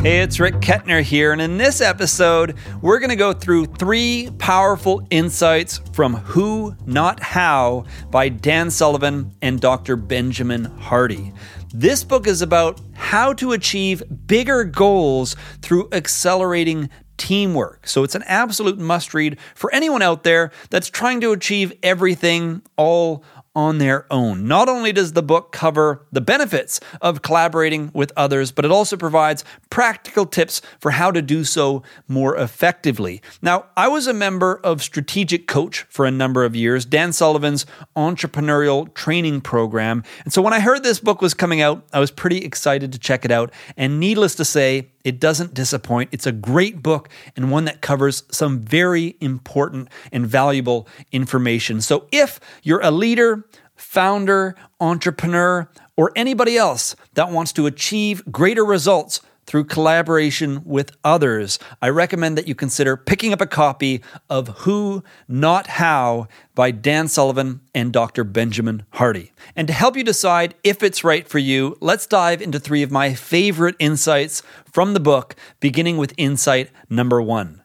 Hey, it's Rick Kettner here, and in this episode, we're going to go through 3 powerful insights from Who Not How by Dan Sullivan and Dr. Benjamin Hardy. This book is about how to achieve bigger goals through accelerating teamwork. So it's an absolute must-read for anyone out there that's trying to achieve everything all on their own. Not only does the book cover the benefits of collaborating with others, but it also provides practical tips for how to do so more effectively. Now, I was a member of Strategic Coach for a number of years, Dan Sullivan's entrepreneurial training program. And so when I heard this book was coming out, I was pretty excited to check it out. And needless to say, it doesn't disappoint. It's a great book and one that covers some very important and valuable information. So if you're a leader, founder, entrepreneur, or anybody else that wants to achieve greater results through collaboration with others, I recommend that you consider picking up a copy of Who Not How by Dan Sullivan and Dr. Benjamin Hardy. And to help you decide if it's right for you, let's dive into 3 of my favorite insights from the book, beginning with insight number 1.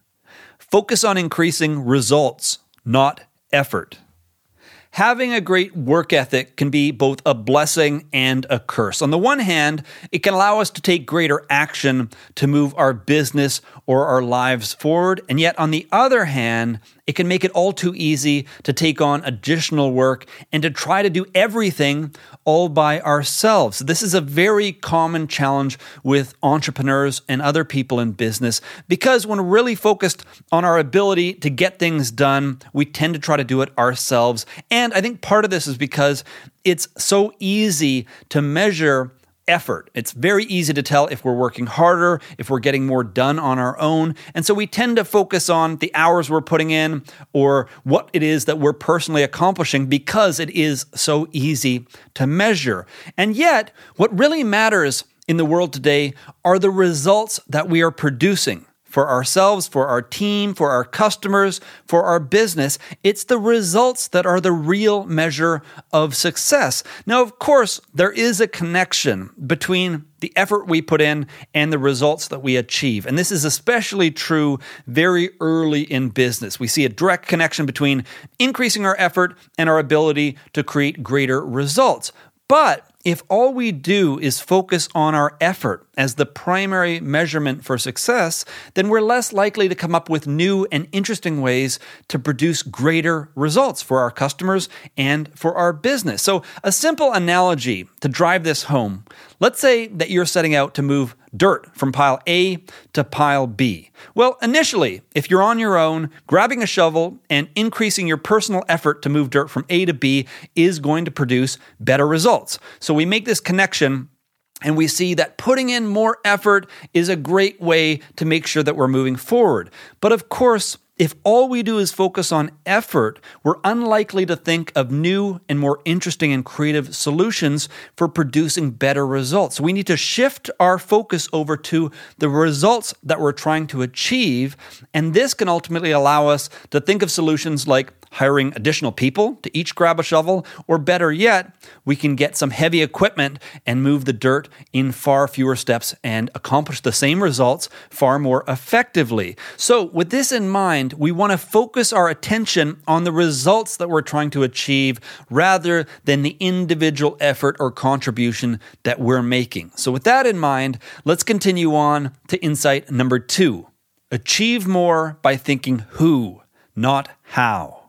Focus on increasing results, not effort. Having a great work ethic can be both a blessing and a curse. On the one hand, it can allow us to take greater action to move our business or our lives forward. And yet, on the other hand, it can make it all too easy to take on additional work and to try to do everything all by ourselves. This is a very common challenge with entrepreneurs and other people in business, because when really focused on our ability to get things done, we tend to try to do it ourselves. And I think part of this is because it's so easy to measure effort. It's very easy to tell if we're working harder, if we're getting more done on our own. And so we tend to focus on the hours we're putting in or what it is that we're personally accomplishing, because it is so easy to measure. And yet, what really matters in the world today are the results that we are producing for ourselves, for our team, for our customers, for our business. It's the results that are the real measure of success. Now, of course, there is a connection between the effort we put in and the results that we achieve. And this is especially true very early in business. We see a direct connection between increasing our effort and our ability to create greater results. But if all we do is focus on our effort as the primary measurement for success, then we're less likely to come up with new and interesting ways to produce greater results for our customers and for our business. So, a simple analogy to drive this home. Let's say that you're setting out to move dirt from pile A to pile B. Well, initially, if you're on your own, grabbing a shovel and increasing your personal effort to move dirt from A to B is going to produce better results. So we make this connection, and we see that putting in more effort is a great way to make sure that we're moving forward. But of course, if all we do is focus on effort, we're unlikely to think of new and more interesting and creative solutions for producing better results. So we need to shift our focus over to the results that we're trying to achieve, and this can ultimately allow us to think of solutions like hiring additional people to each grab a shovel, or better yet, we can get some heavy equipment and move the dirt in far fewer steps and accomplish the same results far more effectively. So with this in mind, we want to focus our attention on the results that we're trying to achieve rather than the individual effort or contribution that we're making. So with that in mind, let's continue on to insight number 2. Achieve more by thinking who, not how.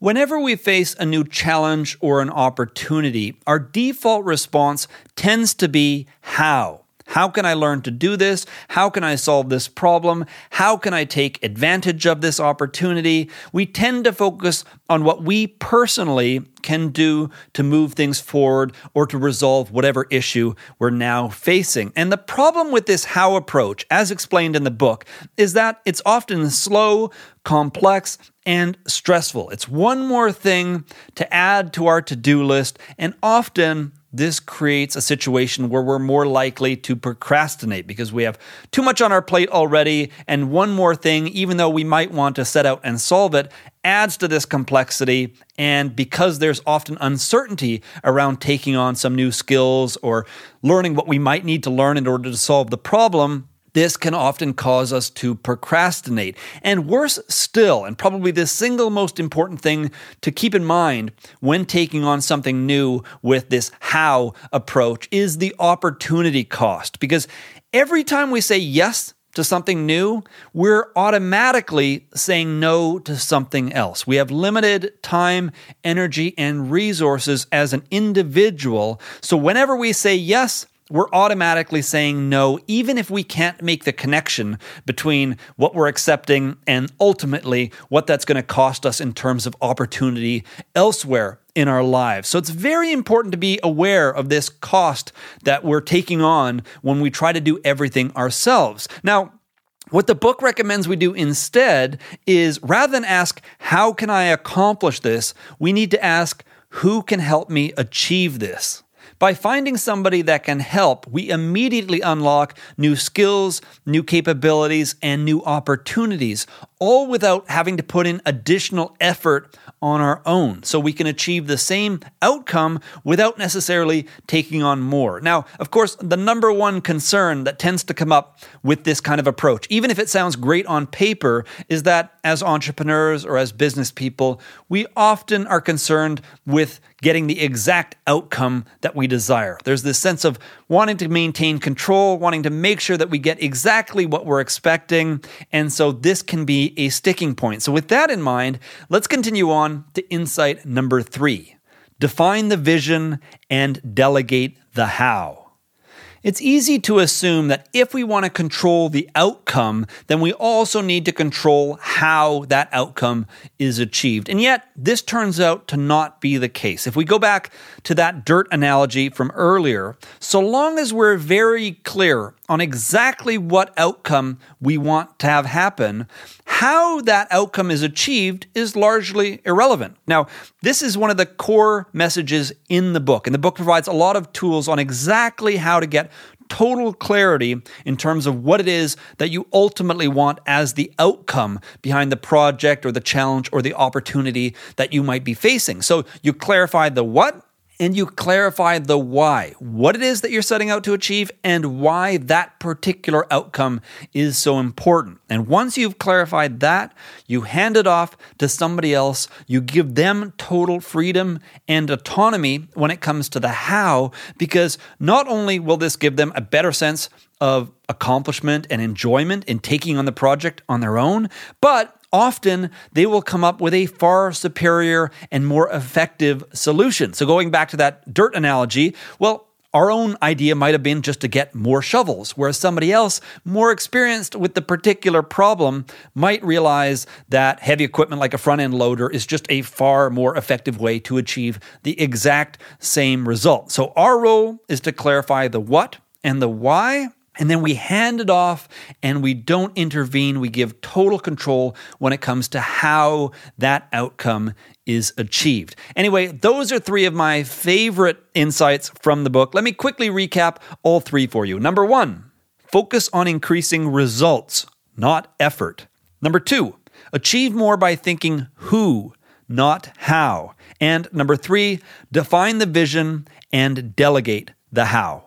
Whenever we face a new challenge or an opportunity, our default response tends to be how. How can I learn to do this? How can I solve this problem? How can I take advantage of this opportunity? We tend to focus on what we personally can do to move things forward or to resolve whatever issue we're now facing. And the problem with this how approach, as explained in the book, is that it's often slow, complex, and stressful. It's one more thing to add to our to-do list, and often this creates a situation where we're more likely to procrastinate because we have too much on our plate already, and one more thing, even though we might want to set out and solve it, adds to this complexity. And because there's often uncertainty around taking on some new skills or learning what we might need to learn in order to solve the problem, This can often cause us to procrastinate. And worse still, and probably the single most important thing to keep in mind when taking on something new with this how approach is the opportunity cost. Because every time we say yes to something new, we're automatically saying no to something else. We have limited time, energy, and resources as an individual. So whenever we say yes, we're automatically saying no, even if we can't make the connection between what we're accepting and ultimately what that's going to cost us in terms of opportunity elsewhere in our lives. So it's very important to be aware of this cost that we're taking on when we try to do everything ourselves. Now, what the book recommends we do instead is rather than ask, how can I accomplish this? We need to ask, who can help me achieve this? By finding somebody that can help, we immediately unlock new skills, new capabilities, and new opportunities, all without having to put in additional effort on our own. So we can achieve the same outcome without necessarily taking on more. Now, of course, the number one concern that tends to come up with this kind of approach, even if it sounds great on paper, is that as entrepreneurs or as business people, we often are concerned with getting the exact outcome that we desire. There's this sense of wanting to maintain control, wanting to make sure that we get exactly what we're expecting. And so this can be a sticking point. So with that in mind, let's continue on to insight number 3. Define the vision and delegate the how. It's easy to assume that if we want to control the outcome, then we also need to control how that outcome is achieved. And yet, this turns out to not be the case. If we go back to that dirt analogy from earlier, so long as we're very clear on exactly what outcome we want to have happen, how that outcome is achieved is largely irrelevant. Now, this is one of the core messages in the book, and the book provides a lot of tools on exactly how to get total clarity in terms of what it is that you ultimately want as the outcome behind the project or the challenge or the opportunity that you might be facing. So you clarify the what, and you clarify the why, what it is that you're setting out to achieve and why that particular outcome is so important. And once you've clarified that, you hand it off to somebody else. You give them total freedom and autonomy when it comes to the how, because not only will this give them a better sense of accomplishment and enjoyment in taking on the project on their own, but often they will come up with a far superior and more effective solution. So going back to that dirt analogy, well, our own idea might have been just to get more shovels, whereas somebody else more experienced with the particular problem might realize that heavy equipment like a front-end loader is just a far more effective way to achieve the exact same result. So our role is to clarify the what and the why, and then we hand it off and we don't intervene. We give total control when it comes to how that outcome is achieved. Anyway, those are 3 of my favorite insights from the book. Let me quickly recap all 3 for you. Number 1, focus on increasing results, not effort. Number 2, achieve more by thinking who, not how. And number 3, define the vision and delegate the how.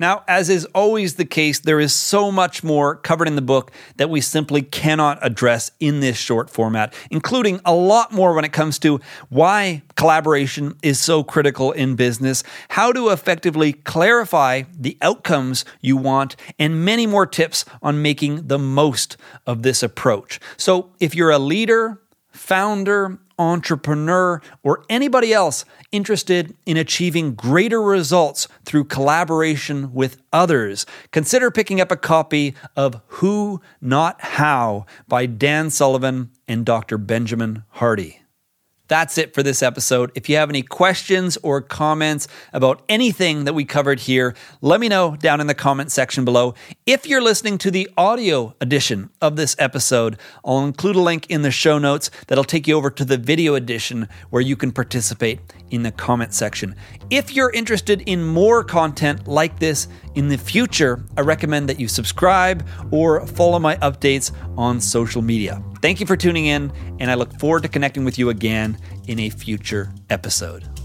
Now, as is always the case, there is so much more covered in the book that we simply cannot address in this short format, including a lot more when it comes to why collaboration is so critical in business, how to effectively clarify the outcomes you want, and many more tips on making the most of this approach. So if you're a leader, founder, entrepreneur, or anybody else interested in achieving greater results through collaboration with others, consider picking up a copy of Who Not How by Dan Sullivan and Dr. Benjamin Hardy. That's it for this episode. If you have any questions or comments about anything that we covered here, let me know down in the comment section below. If you're listening to the audio edition of this episode, I'll include a link in the show notes that'll take you over to the video edition where you can participate in the comment section. If you're interested in more content like this in the future, I recommend that you subscribe or follow my updates on social media. Thank you for tuning in, and I look forward to connecting with you again in a future episode.